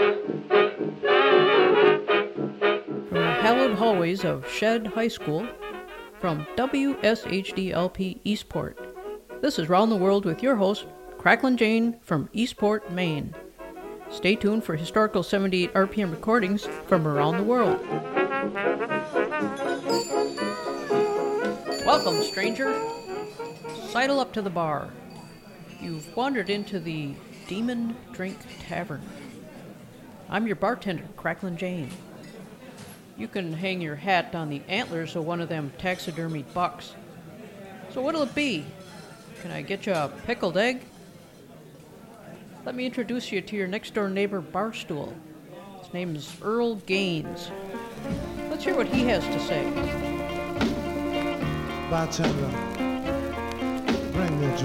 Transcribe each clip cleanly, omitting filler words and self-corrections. From hallowed hallways of Shedd High School, from WSHDLP Eastport, this is Round the World with your host, Cracklin' Jane from Eastport, Maine. Stay tuned for historical 78 RPM recordings from around the world. Welcome, stranger. Sidle up to the bar. You've wandered into the Demon Drink Tavern. I'm your bartender, Cracklin' Jane. You can hang your hat on the antlers of one of them taxidermied bucks. So what'll it be? Can I get you a pickled egg? Let me introduce you to your next-door neighbor, Barstool. His name is Earl Gaines. Let's hear what he has to say. Bartender, bring me a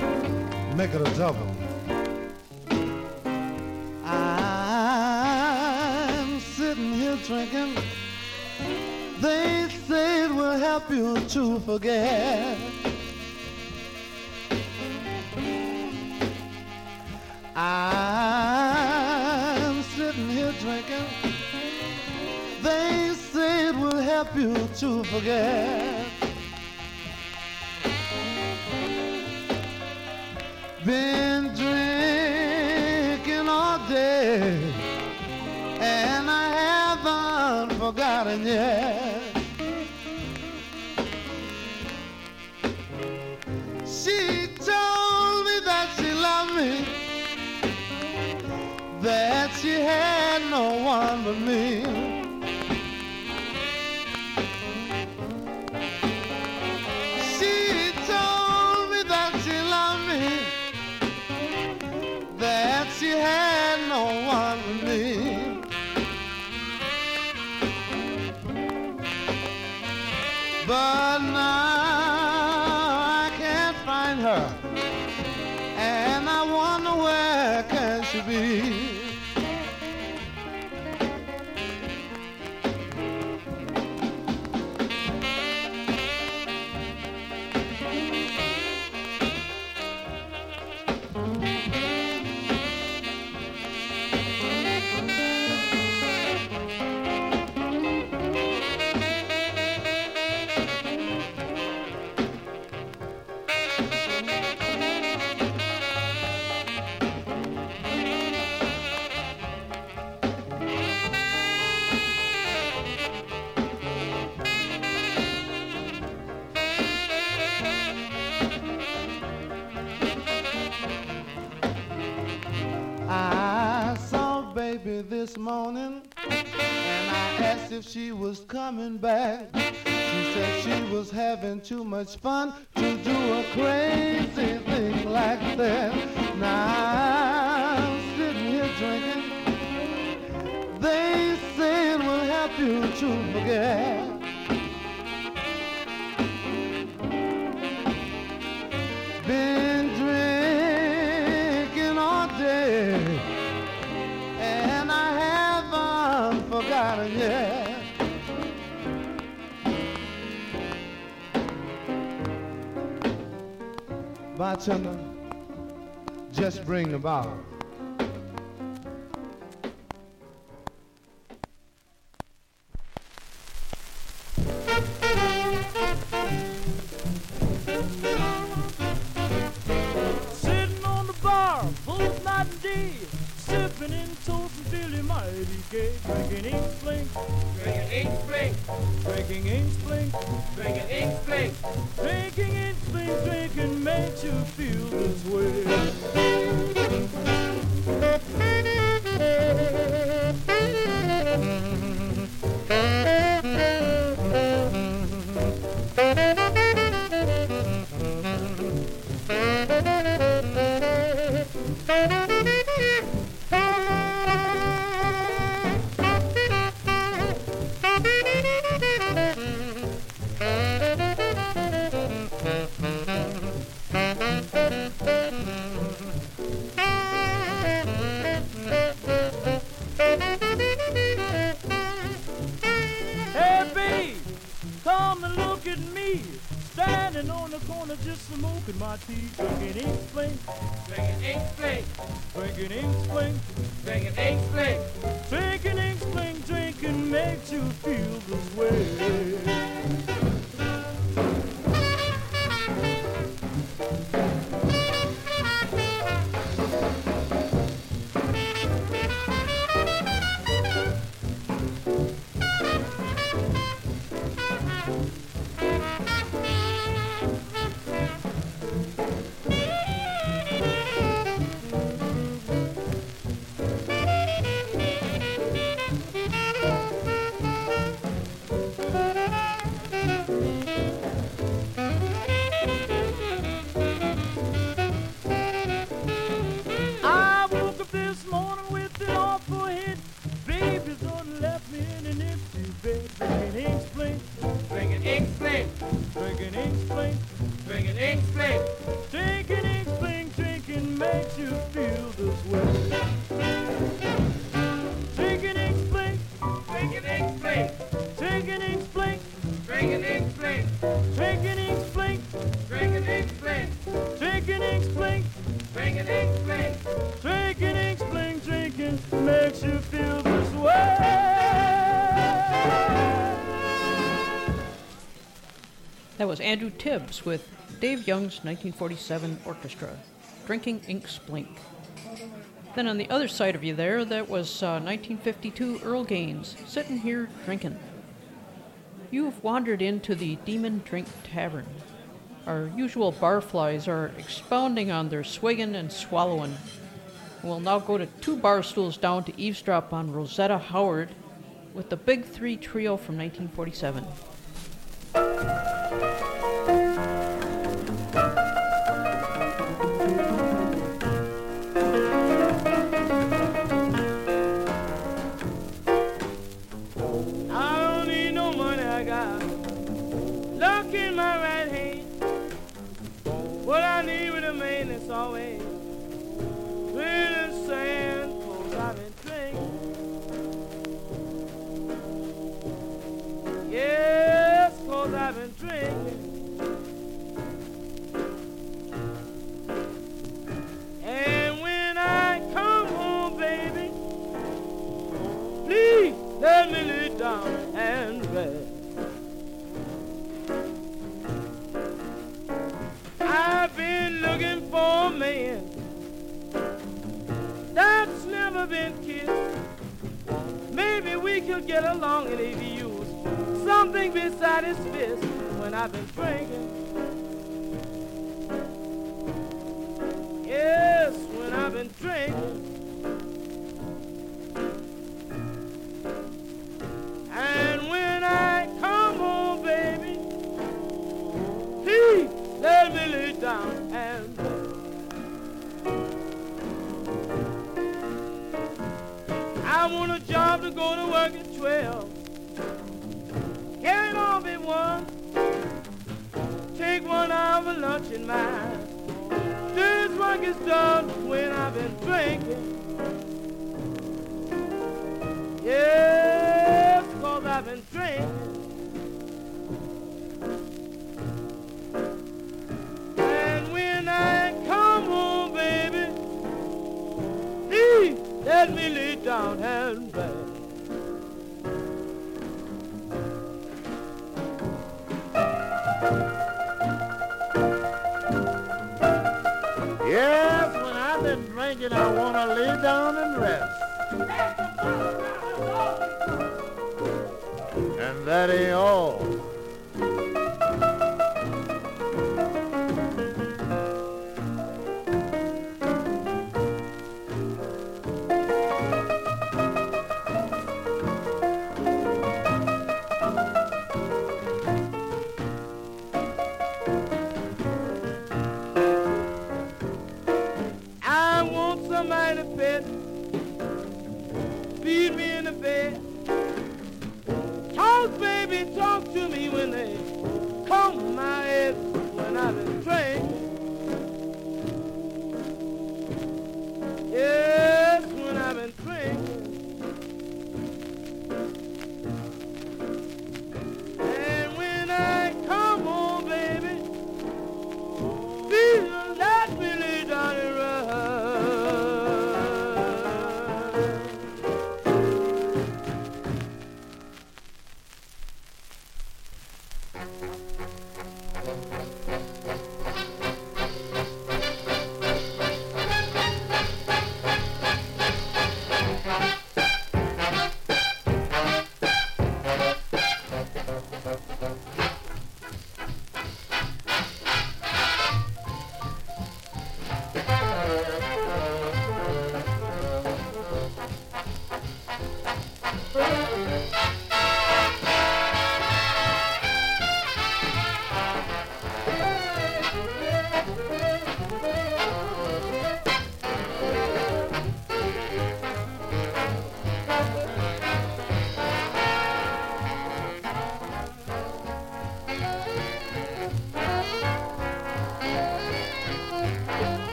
drink. Make it a double. I'm sitting here drinking. They say it will help you to forget. I'm sitting here drinking. They say it will help you to forget. Been drinking all day, and I haven't forgotten yet. She told me that she loved me, that she had no one but me. She told me that she loved me, that she had no one but me. But now I can't find her, and I wonder where can she be. This morning, and I asked if she was coming back. She said she was having too much fun to do a crazy thing like that. Now I'm sitting here drinking. They say it will help you to forget. Been drinking all day, forgotten yet. Bartender, just bring the bottle. Sitting on the bar, both night and day, sipping and toasting, feeling mighty gay. Drinking ink splink, drinking ink splink, drinking ink splink, drinking ink splink, drinking ink splink, drinking makes you feel this way. Just smoking my tea, drinking ink splink, drinking ink splink, Drinking Ink Splink, drinking Ink Splink. Drinking Ink Splink, drinking makes you feel this way. That was Andrew Tibbs with Dave Young's 1947 Orchestra, Drinking Ink Splink. Then on the other side of you there, that was 1952 Earl Gaines, Sitting Here Drinking. You've wandered into the Demon Drink Tavern. Our usual barflies are expounding on their swiggin' and swallowin'. We'll now go to two bar stools down to eavesdrop on Rosetta Howard with the Big Three Trio from 1947. Always with the sand, cause I've been drinking. Yes, cause I've been drinking. And when I come home, baby, please let me lay down and rest. Been kissed. Maybe we could get along and if he used something beside his fist when I've been drinking. Yes, when I've been drinking. And when I come home, baby, please let me lay down and play. I want a job to go to work at 12. Can't all be one. Take 1 hour for lunch and mine. This work is done when I've been drinking. Yes, cause I've been drinking. And when I come home, baby, please let me live down and back. Yes, when I've been drinking, I want to lay down and rest. And that ain't all.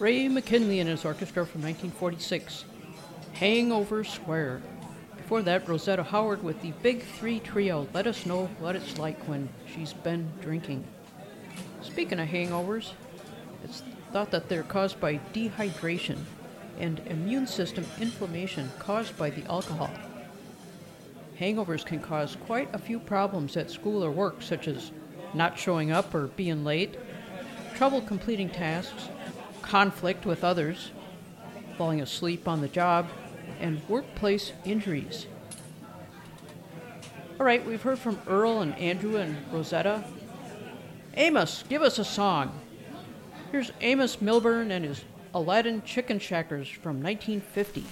Ray McKinley and his orchestra from 1946, Hangover Square. Before that, Rosetta Howard with the Big Three Trio, Let Us Know What It's Like When She's Been Drinking. Speaking of hangovers, it's thought that they're caused by dehydration and immune system inflammation caused by the alcohol. Hangovers can cause quite a few problems at school or work, such as not showing up or being late, trouble completing tasks, conflict with others, falling asleep on the job, and workplace injuries. All right, we've heard from Earl and Andrew and Rosetta. Amos, give us a song. Here's Amos Milburn and his Aladdin Chicken Shackers from 1950.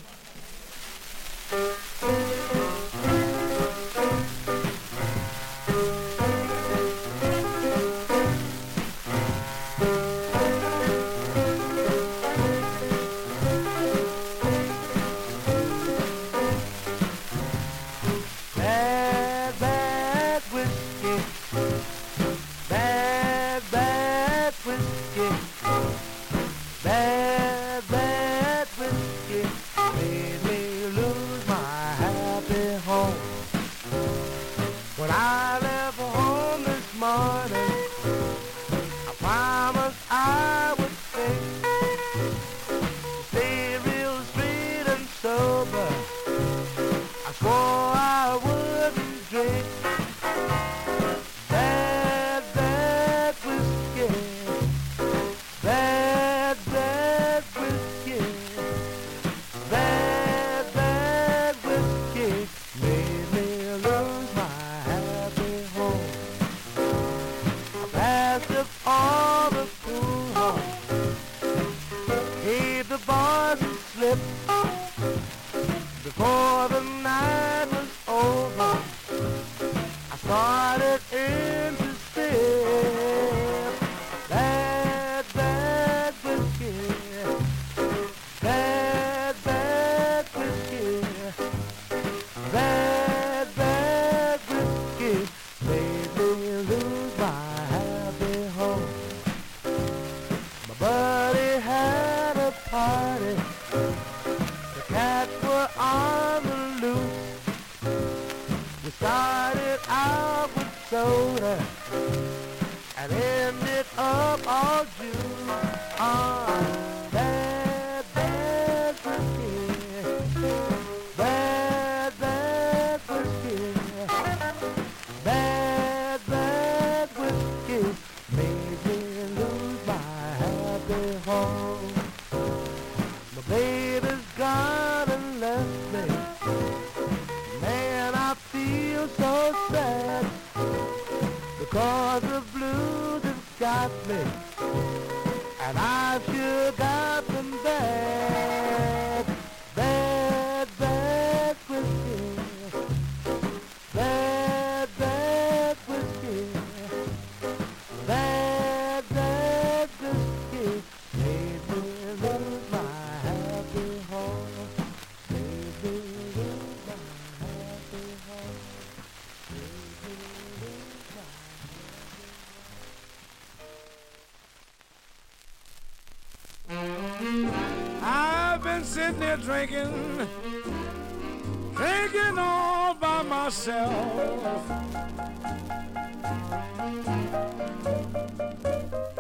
Drinking all by myself.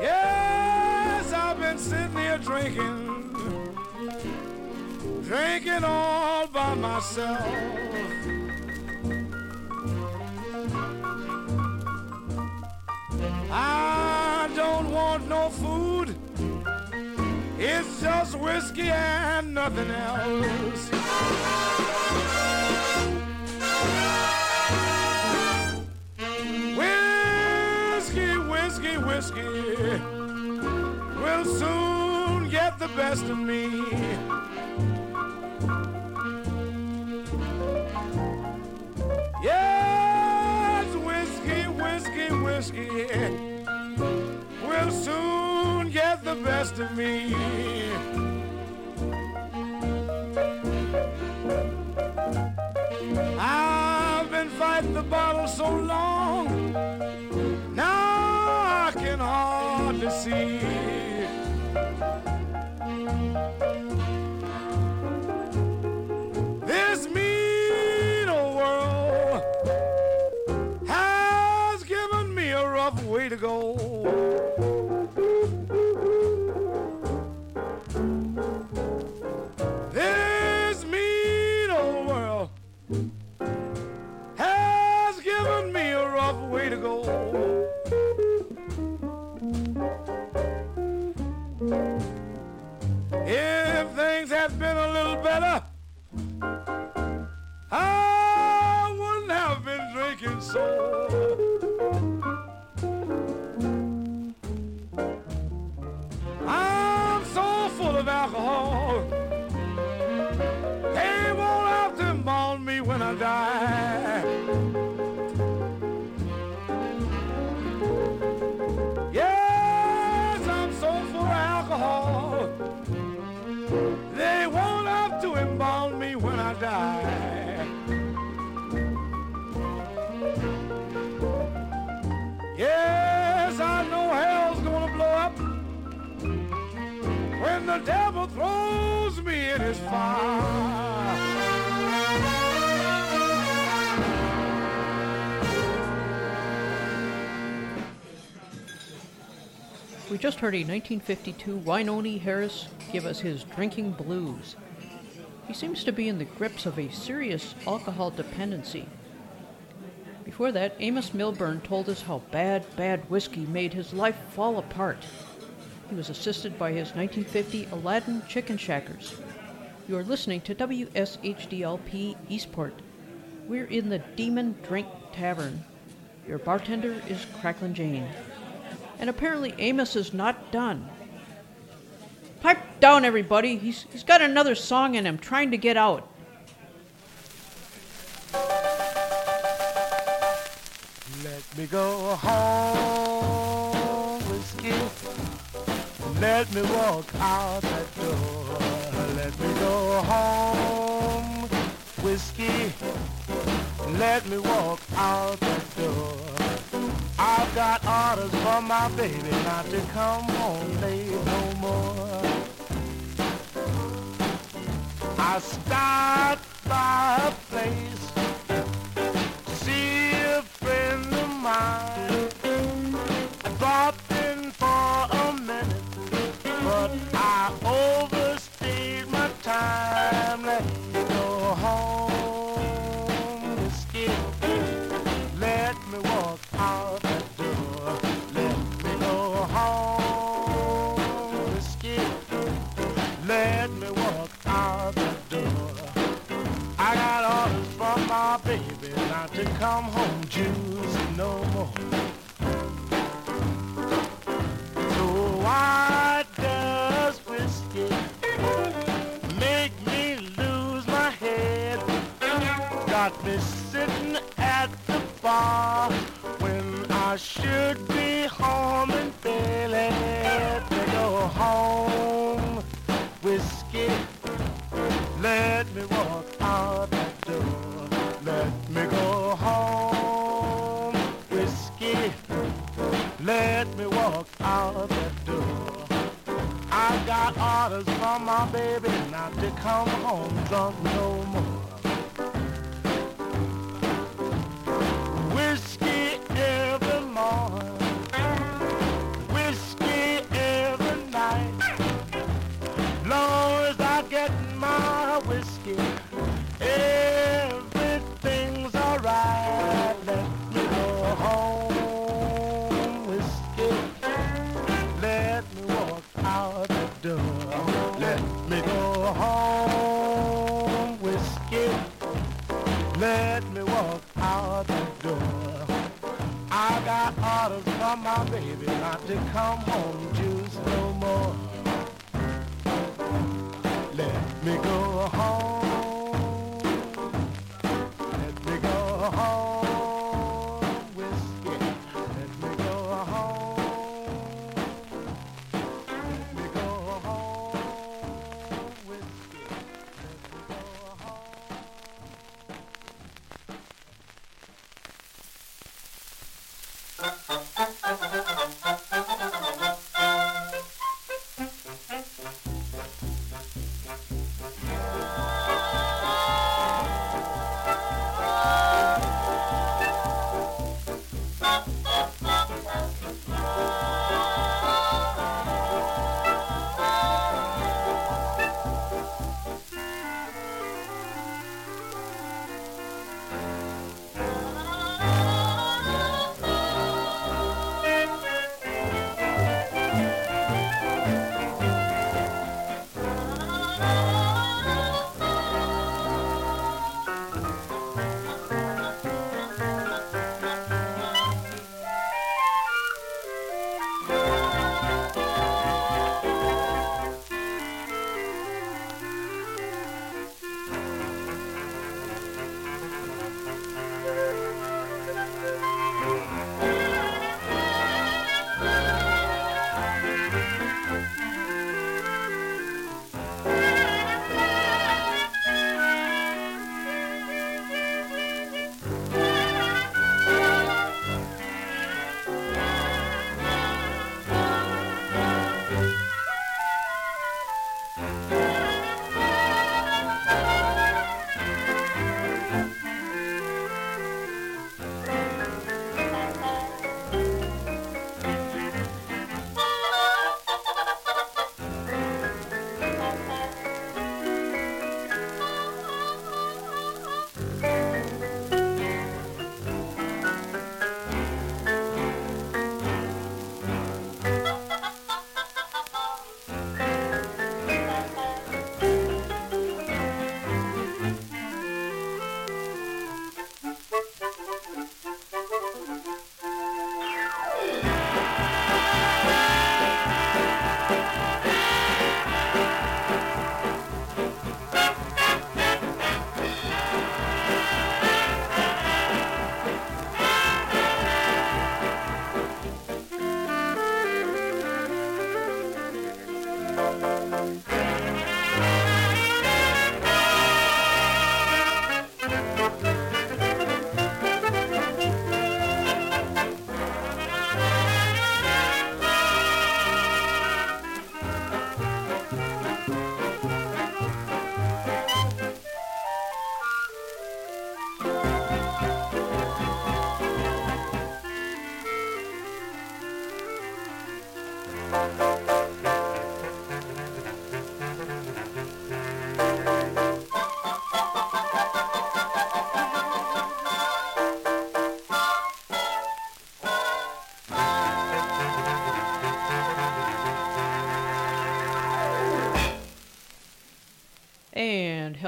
Yes, I've been sitting here drinking all by myself. I don't want no food. It's just whiskey and nothing else. Whiskey will soon get the best of me. Yes, whiskey will soon get the best of me. I've been fighting the bottle so long, now I can hardly see. gonna die. Yes, I'm so full of alcohol. They won't have to embalm me when I die. Yes, I know hell's gonna blow up when the devil throws me in his fire. We just heard a 1952 Wynonie Harris give us his Drinking Blues. He seems to be in the grips of a serious alcohol dependency. Before that, Amos Milburn told us how bad whiskey made his life fall apart. He was assisted by his 1950 Aladdin Chicken Shackers. You are listening to WSHDLP Eastport. We're in the Demon Drink Tavern. Your bartender is Cracklin' Jane. And apparently Amos is not done. Pipe down, everybody. He's got another song in him, trying to get out. Let me go home, whiskey. Let me walk out that door. Let me go home, whiskey. Let me walk out that door. I've got orders for my baby not to come home late no more. I start by a place to see a friend of mine. I dropped in for a minute, but I overstayed my time. Let me go home, whiskey. Let me walk out. To come home, Jews, no more. So why does whiskey make me lose my head? Got me sitting at the bar when I should be home in bed. Let me go home, whiskey. Let me walk out the door. Let me go home, whiskey. Let me walk out the door. I've got orders from my baby not to come home drunk no more. Whiskey every morning, whiskey every night. Long as I get my whiskey, everything's alright. Let me go home, whiskey. Let me walk out the door. Let me go home, whiskey. Let me walk out the door. I got orders from my baby not to come home juice no more. Let me go home.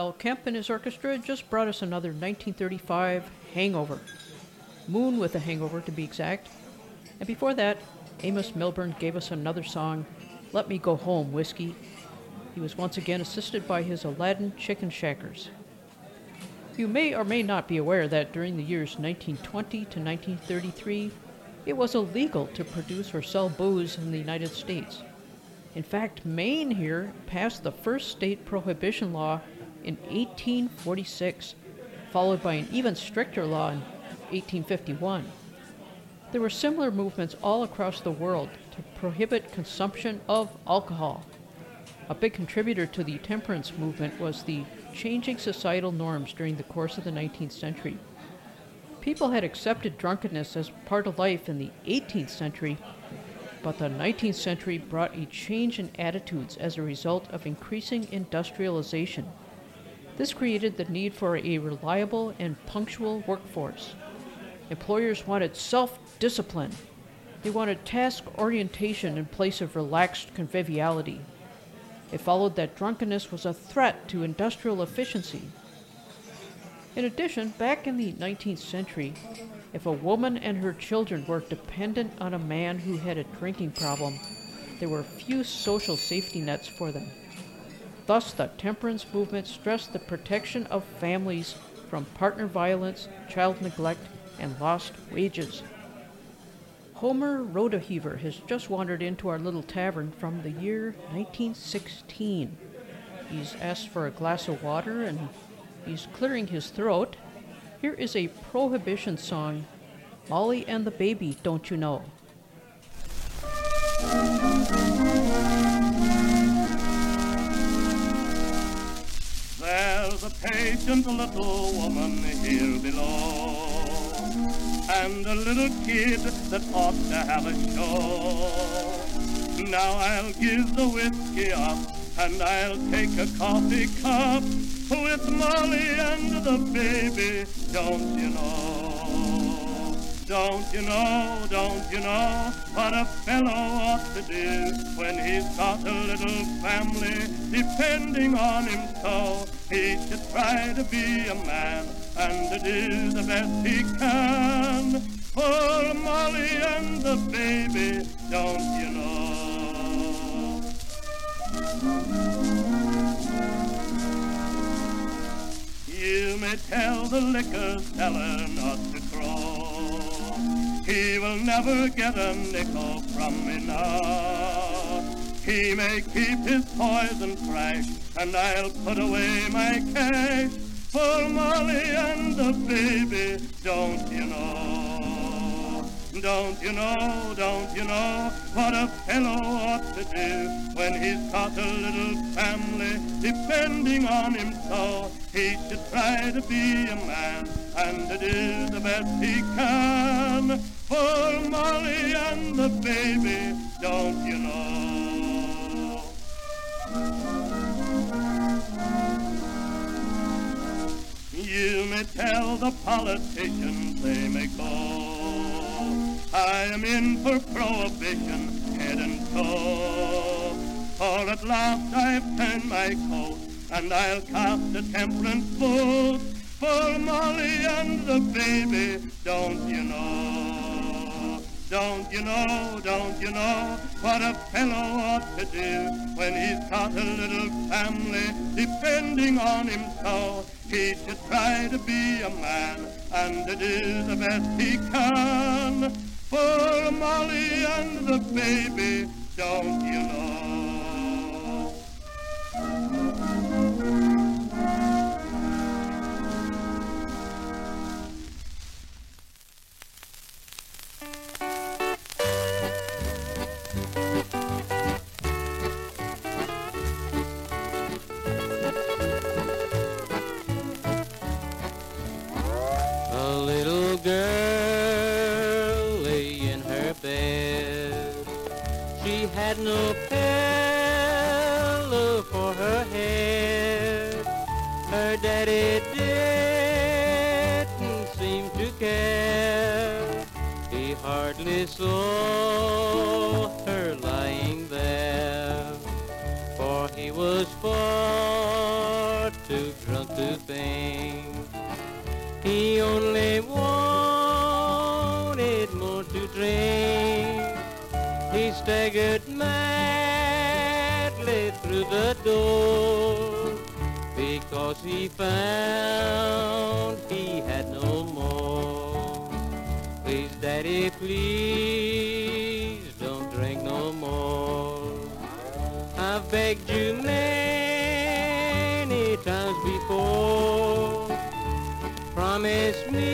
Hal Kemp and his orchestra just brought us another 1935 hangover. Moon with a hangover, to be exact. And before that, Amos Milburn gave us another song, Let Me Go Home, Whiskey. He was once again assisted by his Aladdin Chicken Shackers. You may or may not be aware that during the years 1920 to 1933, it was illegal to produce or sell booze in the United States. In fact, Maine here passed the first state prohibition law in 1846, followed by an even stricter law in 1851. There were similar movements all across the world to prohibit consumption of alcohol. A big contributor to the temperance movement was the changing societal norms during the course of the 19th century. People had accepted drunkenness as part of life in the 18th century, but the 19th century brought a change in attitudes as a result of increasing industrialization. This created the need for a reliable and punctual workforce. Employers wanted self-discipline. They wanted task orientation in place of relaxed conviviality. It followed that drunkenness was a threat to industrial efficiency. In addition, back in the 19th century, if a woman and her children were dependent on a man who had a drinking problem, there were few social safety nets for them. Thus, the temperance movement stressed the protection of families from partner violence, child neglect, and lost wages. Homer Rodeheaver has just wandered into our little tavern from the year 1916. He's asked for a glass of water and he's clearing his throat. Here is a prohibition song, Molly and the Baby, Don't You Know? There's a patient little woman here below, and a little kid that ought to have a show. Now I'll give the whiskey up, and I'll take a coffee cup with Molly and the baby, don't you know? Don't you know, don't you know what a fellow ought to do when he's got a little family depending on him so? He should try to be a man and to do the best he can for Molly and the baby, don't you know? You may tell the liquor seller not to crow, he will never get a nickel from me now. He may keep his poison fresh, and I'll put away my cash for Molly and the baby, don't you know? Don't you know, don't you know what a fellow ought to do when he's got a little family depending on him so? He should try to be a man and to do the best he can for Molly and the baby, don't you know? You may tell the politicians they may go, I am in for prohibition, head and toe. For at last I've turned my coat, and I'll cast a temperance vote for Molly and the baby, don't you know? Don't you know, don't you know what a fellow ought to do when he's got a little family depending on him so? He should try to be a man and to do the best he can for Molly and the baby, don't you know? Had no pillow for her head. Her daddy didn't seem to care. He hardly saw her lying there, for he was far too drunk only wanted more to drink. He staggered madly through the door because he found he had no more. Please, Daddy, please don't drink no more. I've begged you many times before. Promise me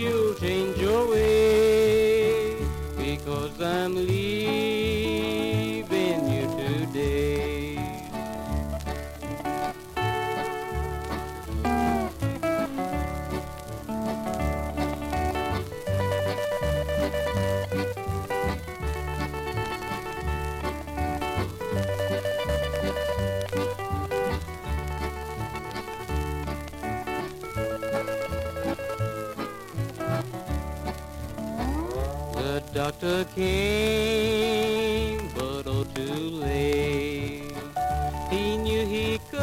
you'll change your way, because I'm leaving you today. Doctor came, but oh too late. He knew he could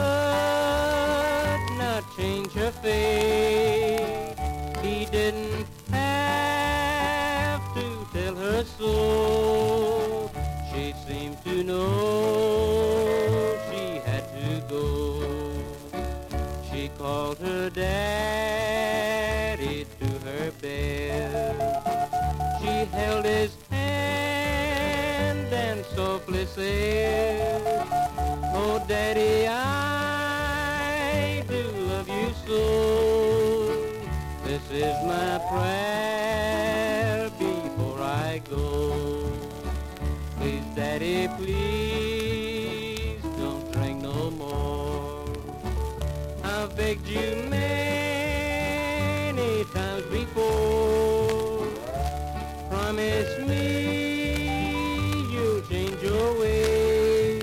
not change her fate. He didn't have to tell her so. She seemed to know she had to go. She called her daddy to her bed. She held his hand and softly said, "Oh, Daddy, I do love you so. This is my prayer before I go. Please, Daddy, please don't drink no more. I've begged you many times before. Promise me you'll change your way,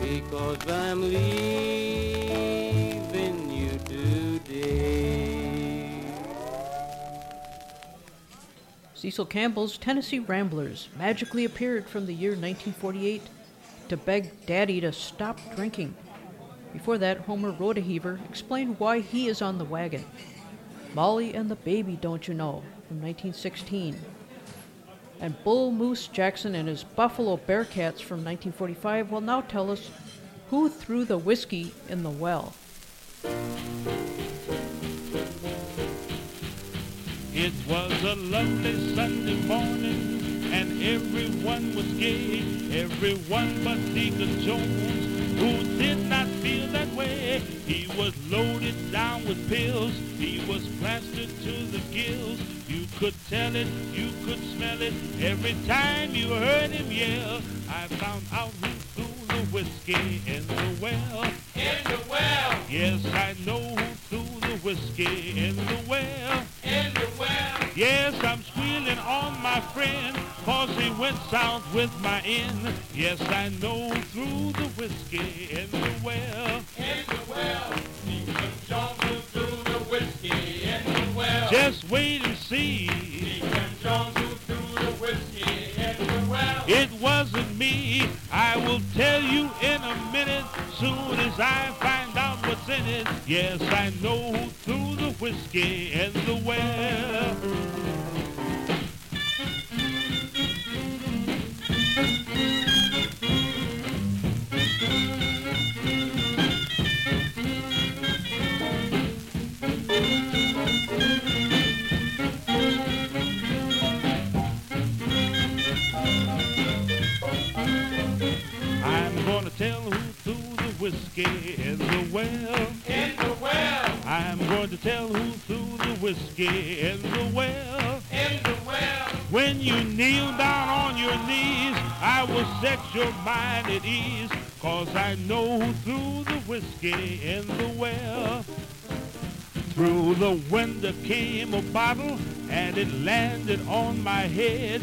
because I'm leaving you today." Cecil Campbell's Tennessee Ramblers magically appeared from the year 1948 to beg Daddy to stop drinking. Before that, Homer Rodeheaver explained why he is on the wagon. Molly and the Baby, Don't You Know, from 1916. And Bull Moose Jackson and his Buffalo Bearcats from 1945 will now tell us who threw the whiskey in the well. It was a lovely Sunday morning, and everyone was gay, everyone but Deacon Jones, who did not feel that way. He was loaded down with pills, he was plastered to the gills. You could tell it, you could smell it, every time you heard him yell. I found out who threw the whiskey in the well. In the well! Yes, I know who threw the whiskey in the well. In the well! Yes, I'm squealing on my friend, cause he went south with my end. Yes, I know who threw the whiskey in the well. In the well! Deacon Jones threw the whiskey in the well. Just wait and see. Deacon Jones threw the whiskey in the well. It wasn't me. I will tell you in a minute, soon as I find out what's in it. Yes, I know who threw the whiskey in the well. Tell who threw the whiskey in the well. In the well. I'm going to tell who threw the whiskey in the well. In the well. When you kneel down on your knees, I will set your mind at ease, cause I know who threw the whiskey in the well. Through the window came a bottle, and it landed on my head.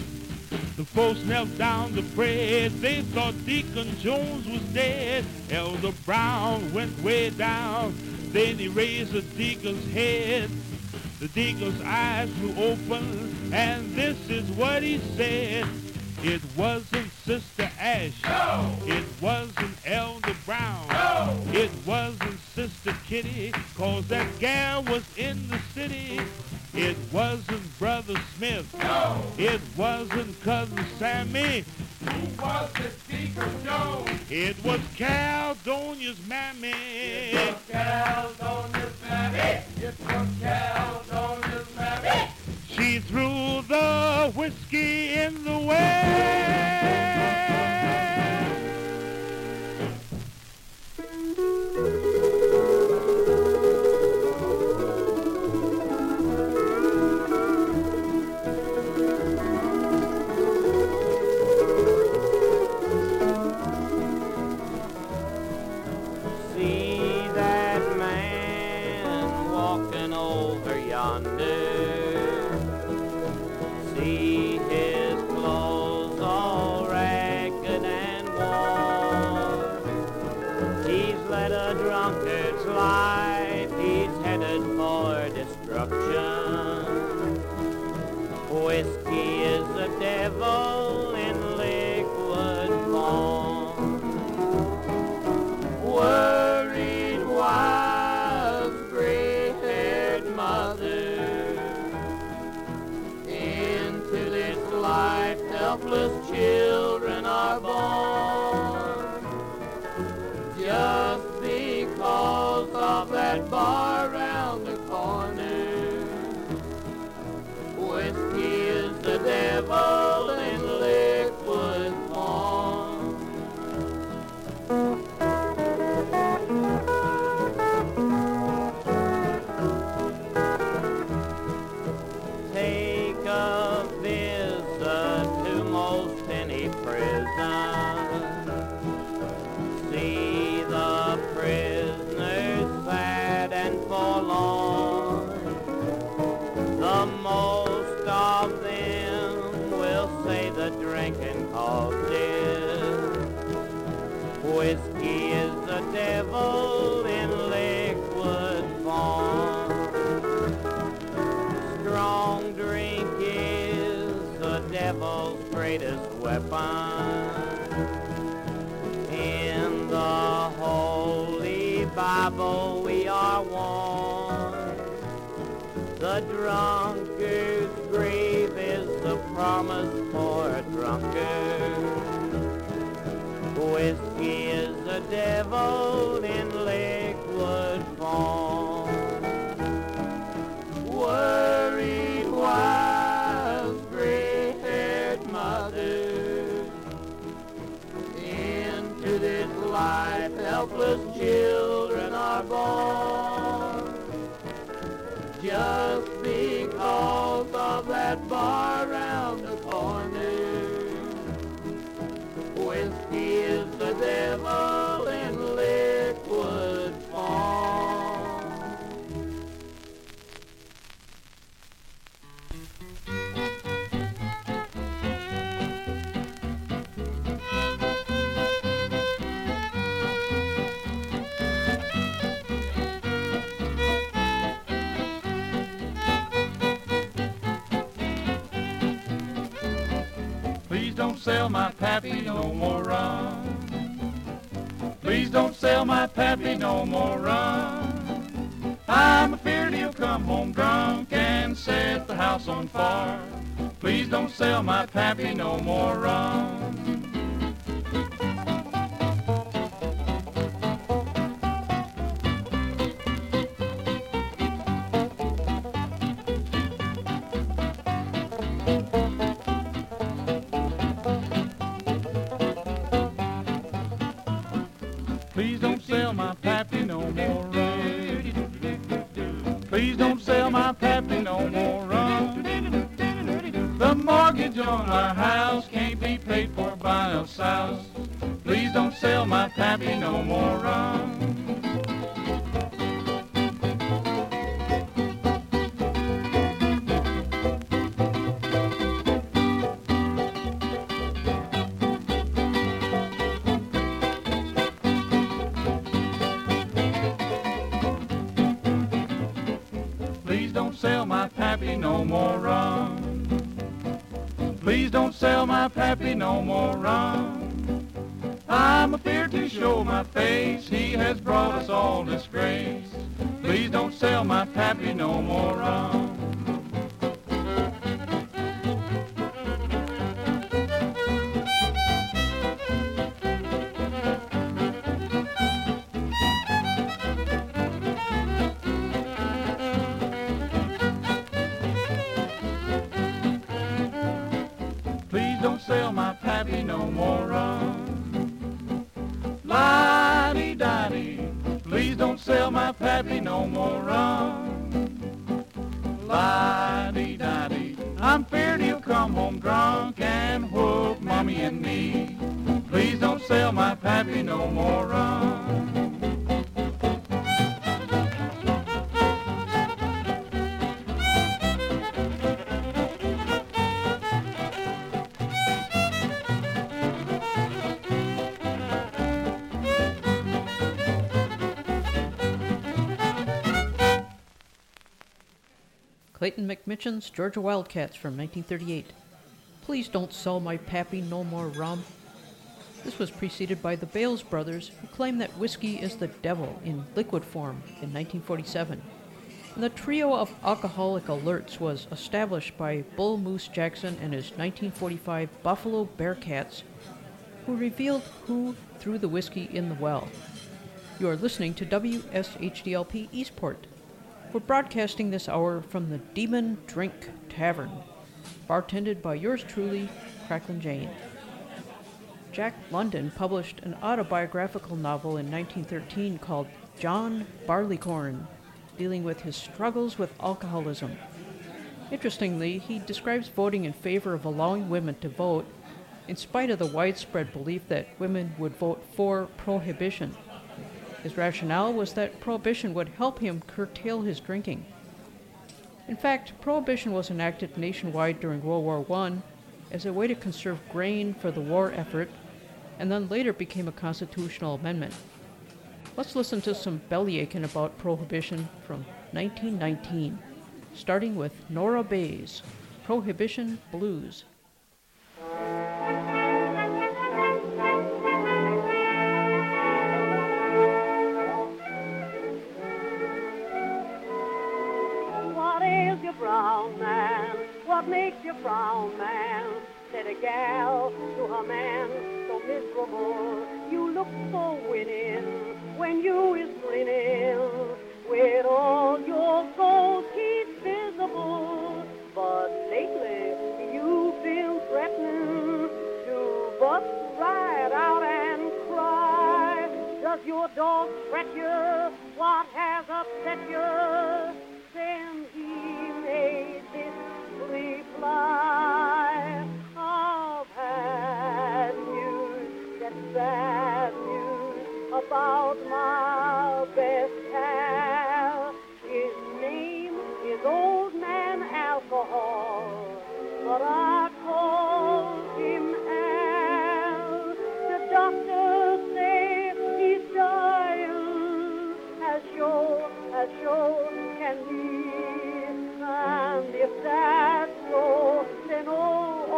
The folks knelt down to pray. They thought Deacon Jones was dead. Elder Brown went way down. Then he raised the deacon's head. The deacon's eyes flew open, and this is what he said. It wasn't Sister Ash. No. It wasn't Elder Brown. No. It wasn't Sister Kitty, cause that gal was in the city. It wasn't Brother Smith. No. It wasn't Cousin Sammy. Who was the Speaker Joe? It was Caledonia's mammy. It was Caledonia's mammy. It was Caledonia's mammy. She threw the whiskey in the well. Whiskey is the devil in liquid form. Worried wife, gray-haired mother, into this life helpless children are born, just because of that bar round the corner. The devil in liquid form. Take a visit to most any prison. See the prisoners sad and forlorn. The most of them drinking of death. Whiskey is the devil in liquid form. Strong drink is the devil's greatest weapon. In the Holy Bible we are warned, the drunkard's grave is the promise for a drunkard. Whiskey is the devil in liquid form. Worried wives, gray-haired mothers, into this life helpless children are born, just because of that bar round the corner. Whiskey is the devil in liquid form. Please don't sell my pappy no more rum. Please don't sell my pappy no more rum. I'm afeard he'll come home drunk and set the house on fire. Please don't sell my pappy no more rum. Please don't sell my pappy no more rum. Please don't sell my pappy no more rum. Please don't sell my pappy no more rum. I'm afeard to show my face. He has brought us all disgrace. Please don't sell my pappy no more rum. No more rum. La-dee-da-dee, please don't sell my pappy no more rum. La-dee-da-dee, I'm feared he'll come home drunk and whoop mommy and me. Please don't sell my pappy no more rum. Clayton McMitchin's Georgia Wildcats from 1938. Please don't sell my pappy no more rum. This was preceded by the Bales brothers, who claimed that whiskey is the devil in liquid form in 1947. And the trio of alcoholic alerts was established by Bull Moose Jackson and his 1945 Buffalo Bearcats, who revealed who threw the whiskey in the well. You are listening to WSHDLP Eastport. We're broadcasting this hour from the Demon Drink Tavern, bartended by yours truly, Cracklin' Jane. Jack London published an autobiographical novel in 1913 called John Barleycorn, dealing with his struggles with alcoholism. Interestingly, he describes voting in favor of allowing women to vote, in spite of the widespread belief that women would vote for prohibition. His rationale was that prohibition would help him curtail his drinking. In fact, prohibition was enacted nationwide during World War I as a way to conserve grain for the war effort, and then later became a constitutional amendment. Let's listen to some bellyaching about prohibition from 1919, starting with Nora Bayes, Prohibition Blues. What makes you frown, man? Said a gal to her man, so miserable. You look so winning when you is grinning. With all your gold keep visible, but lately you've been threatening to bust right out and cry. Does your dog fret you? What has upset you? Then he made this reply, I've had news, that's bad news, about my best pal. His name is Old Man Alcohol, but I call him Al. The doctors say he's dying, as sure can be. And if that's so, then oh,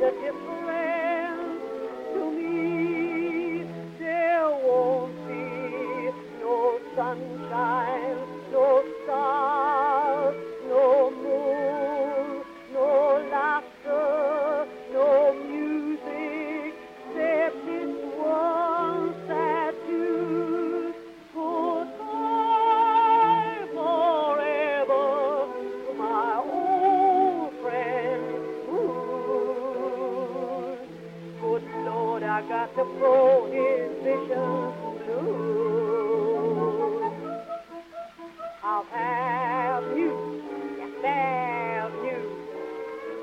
the difference to me. There won't be no sunshine, no stars, no moon, no laughter, no music, except this one sad tune. I got the prohibition blues. I'll have news, yes, bad news,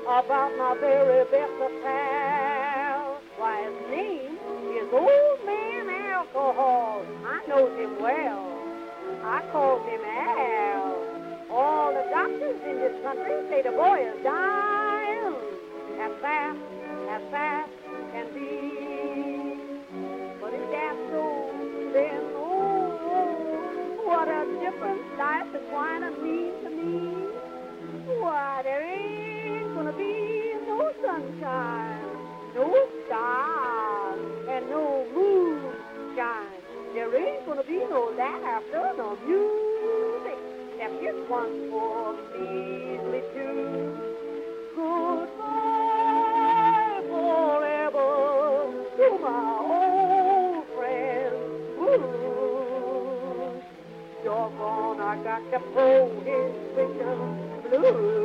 about my very best pal. Why, his name is Old Man Alcohol. I know him well. I call him Al. All the doctors in this country say the boy is dying. As fast can be. But if that's so, then oh, what a difference life is going to mean to me. Why, there ain't going to be no once more lead me to goodbye forever to my old friend. Ooh, doggone, I got the prohibition blues.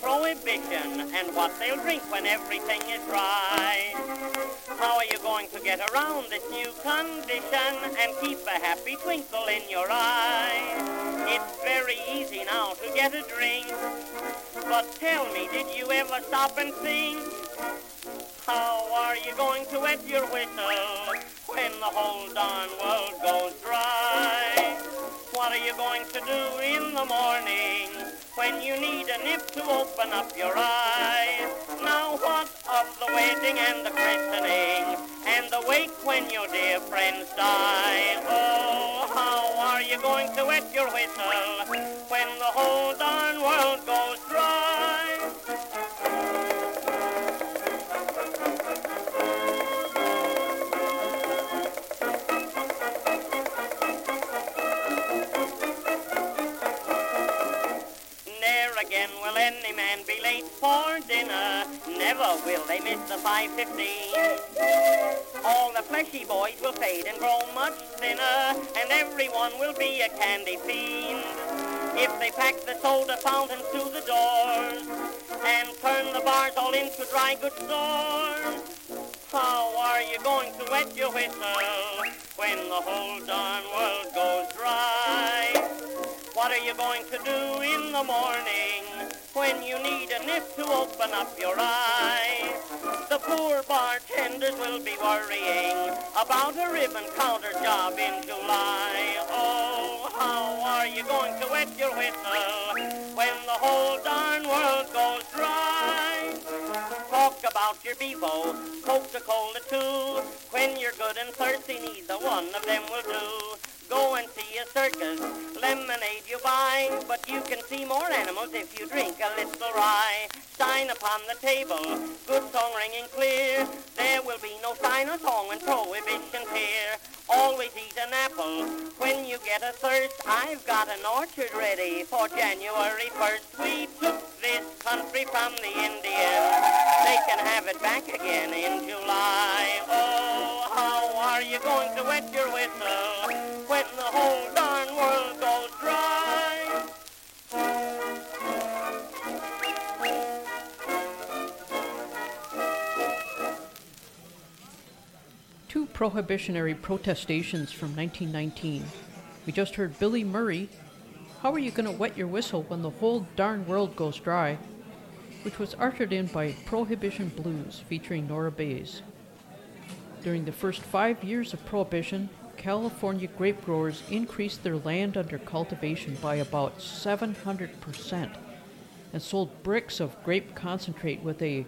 Prohibition and what they'll drink when everything is dry. How are you going to get around this new condition and keep a happy twinkle in your eye? It's very easy now to get a drink, but tell me, did you ever stop and think? How are you going to wet your whistle when the whole darn world goes dry? What are you going to do in the morning when you need a nip to open up your eyes? Now what of the wedding and the christening and the wake when your dear friends die? Oh, how are you going to wet your whistle when the whole darn world goes dry? Will any man be late for dinner? Never will they miss the 5:15. All the fleshy boys will fade and grow much thinner, and everyone will be a candy fiend. If they pack the soda fountains to the doors and turn the bars all into dry goods stores, how are you going to wet your whistle when the whole darn world goes dry? What are you going to do in the morning when you need a nip to open up your eye? The poor bartenders will be worrying about a ribbon counter job in July. Oh, how are you going to wet your whistle when the whole darn world goes dry? Talk about your Bevo, Coca-Cola too. When you're good and thirsty, neither one of them will do. Go and see a circus, lemonade you buy, but you can see more animals if you drink a little rye. Sign upon the table, good song ringing clear, there will be no sign or song when prohibition's here. Always eat an apple when you get a thirst. I've got an orchard ready for January 1st. We took this country from the Indians, they can have it back again in July. Oh, how are you going to wet your whistle when the whole darn world goes dry? Two prohibitionary protestations from 1919. We just heard Billy Murray, "How are you going to wet your whistle when the whole darn world goes dry?" which was ushered in by Prohibition Blues featuring Nora Bayes. During the first 5 years of Prohibition, California grape growers increased their land under cultivation by about 700% and sold bricks of grape concentrate with a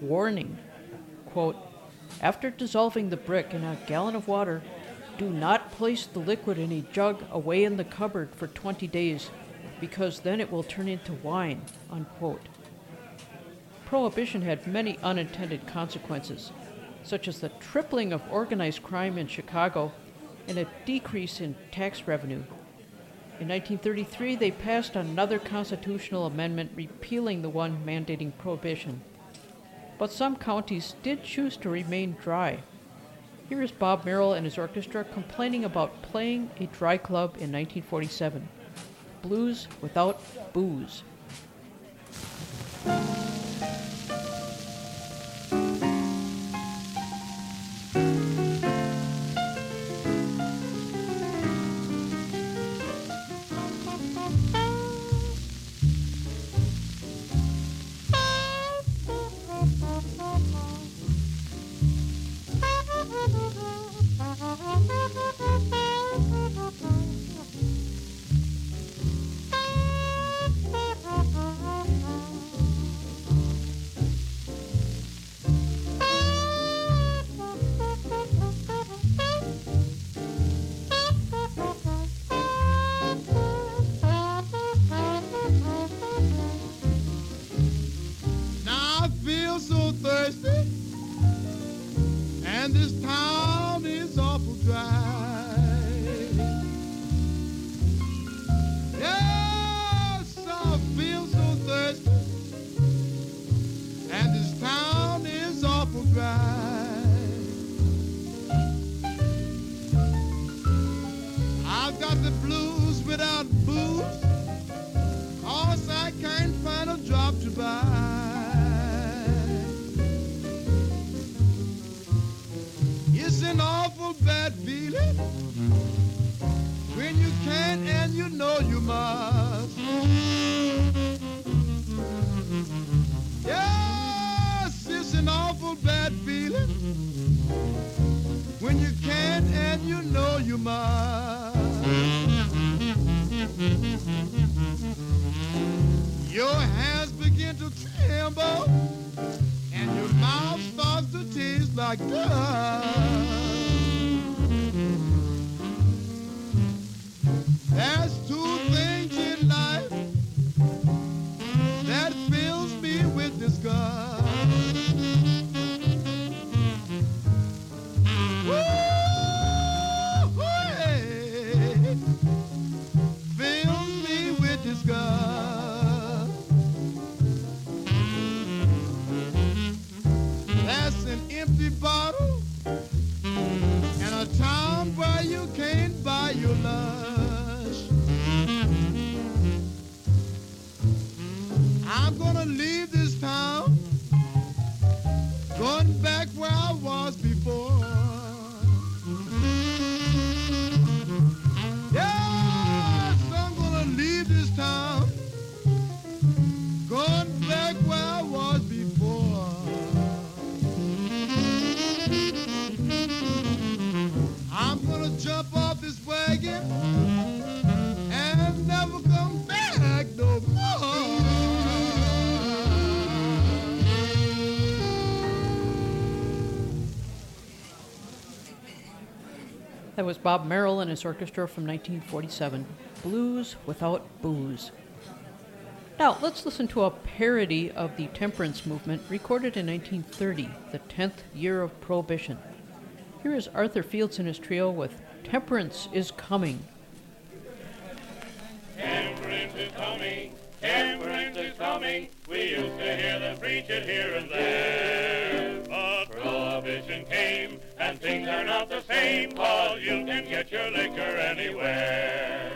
warning, quote, "After dissolving the brick in a gallon of water, do not place the liquid in a jug away in the cupboard for 20 days because then it will turn into wine," unquote. Prohibition had many unintended consequences, such as the tripling of organized crime in Chicago and a decrease in tax revenue. In 1933, they passed another constitutional amendment repealing the one mandating prohibition. But some counties did choose to remain dry. Here is Bob Merrill and his orchestra complaining about playing a dry club in 1947. Blues without booze. I'm so thirsty, and this town is awful dry. Yes, I feel so thirsty, and this town is awful dry. I've got the blues without booze, 'cause I can't find a drop to buy. It's an awful bad feeling when you can and you know you must. Yes, it's an awful bad feeling when you can and you know you must. Your hands begin to tremble and your mouth starts to taste like dust. There's two things in life that fills me with disgust. Ooh, hey, fills me with disgust. Empty bottle and a town where you can't buy your lunch. I'm gonna leave this town, going back where I was before. Yes, I'm gonna leave this town, going back where I was before. I'm gonna jump off this wagon and never come back no more. That was Bob Merrill and his orchestra from 1947, Blues Without Booze. Now, let's listen to a parody of the temperance movement recorded in 1930, the 10th year of Prohibition. Here is Arthur Fields and his trio with Temperance is Coming. Temperance is coming, temperance is coming. We used to hear them preach it here and there. But prohibition came, and things are not the same, 'cause you can get your liquor anywhere.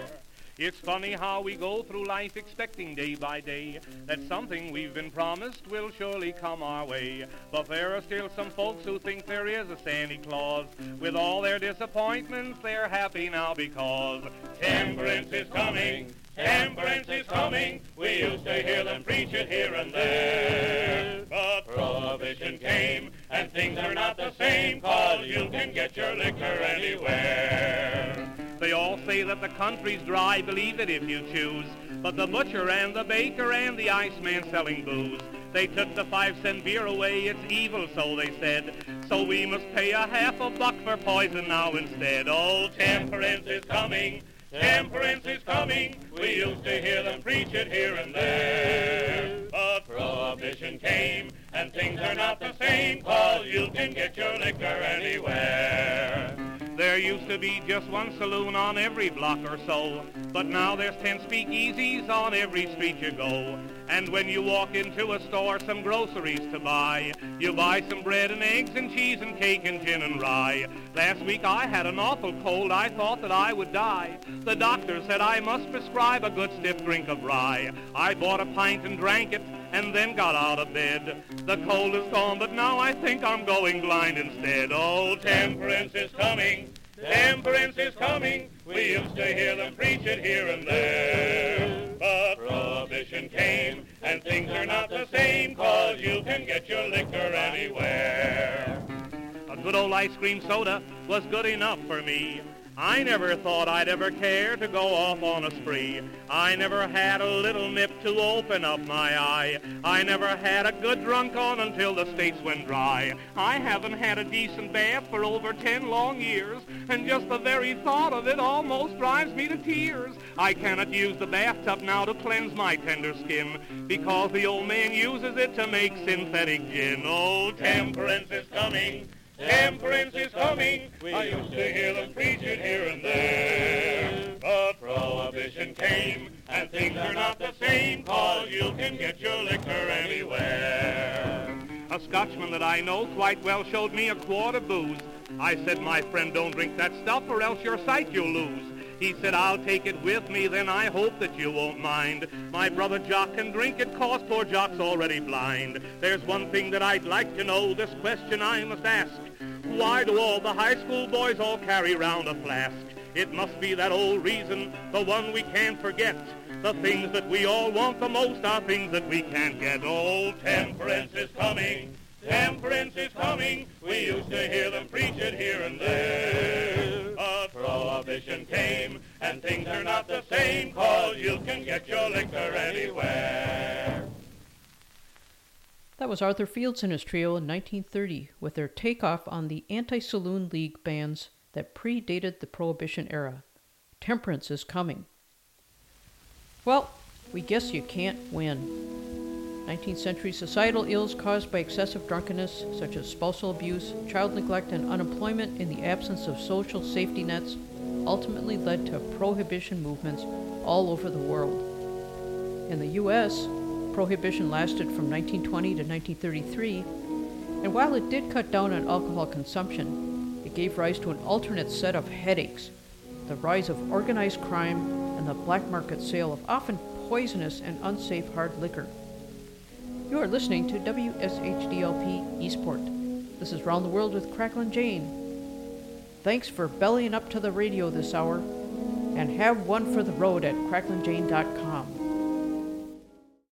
It's funny how we go through life expecting day by day that something we've been promised will surely come our way. But there are still some folks who think there is a Santa Claus. With all their disappointments, they're happy now because temperance is coming, temperance is coming. We used to hear them preach it here and there. But prohibition came, and things are not the same, 'cause you can get your liquor anywhere. They all say that the country's dry, believe it if you choose. But the butcher and the baker and the iceman selling booze, they took the 5-cent beer away, it's evil, so they said. So we must pay a half a buck for poison now instead. Oh, temperance is coming, temperance is coming. We used to hear them preach it here and there. But prohibition came, and things are not the same, 'cause you can get your liquor anywhere. There used to be just one saloon on every block or so, but now there's 10 speakeasies on every street you go. And when you walk into a store, some groceries to buy, you buy some bread and eggs and cheese and cake and gin and rye. Last week I had an awful cold, I thought that I would die. The doctor said I must prescribe a good stiff drink of rye. I bought a pint and drank it, and then got out of bed. The cold is gone, but now I think I'm going blind instead. Oh, temperance is coming, temperance is coming. We used to hear them preach it here and there. But prohibition came, and things are not the same, 'cause you can get your liquor anywhere. A good old ice cream soda was good enough for me. I never thought I'd ever care to go off on a spree. I never had a little nip to open up my eye. I never had a good drunk on until the states went dry. I haven't had a decent bath for over 10 long years, and just the very thought of it almost drives me to tears. I cannot use the bathtub now to cleanse my tender skin, because the old man uses it to make synthetic gin. Oh, temperance is coming. Temperance is coming. I used to hear them preach it here and there. But prohibition came, and things are not the same, 'cause you can get your liquor anywhere. A Scotchman that I know quite well showed me a quart of booze. I said, my friend, don't drink that stuff, or else your sight you'll lose. He said, I'll take it with me, then I hope that you won't mind. My brother Jock can drink it, 'cause poor Jock's already blind. There's one thing that I'd like to know, this question I must ask. Why do all the high school boys all carry round a flask? It must be that old reason, the one we can't forget. The things that we all want the most are things that we can't get. Oh, temperance is coming. Temperance is coming. We used to hear them preach it here and there. But prohibition came, and things are not the same, 'cause you can get your liquor anywhere. That was Arthur Fields and his trio in 1930 with their takeoff on the anti-saloon league bands that predated the Prohibition era. Temperance is coming. Well, we guess you can't win. 19th century societal ills caused by excessive drunkenness, such as spousal abuse, child neglect, and unemployment in the absence of social safety nets, ultimately led to prohibition movements all over the world. In the U.S., prohibition lasted from 1920 to 1933, and while it did cut down on alcohol consumption, it gave rise to an alternate set of headaches, the rise of organized crime, and the black market sale of often poisonous and unsafe hard liquor. You are listening to WSHDLP Eastport. This is Round the World with Cracklin' Jane. Thanks for bellying up to the radio this hour, and have one for the road at cracklinjane.com.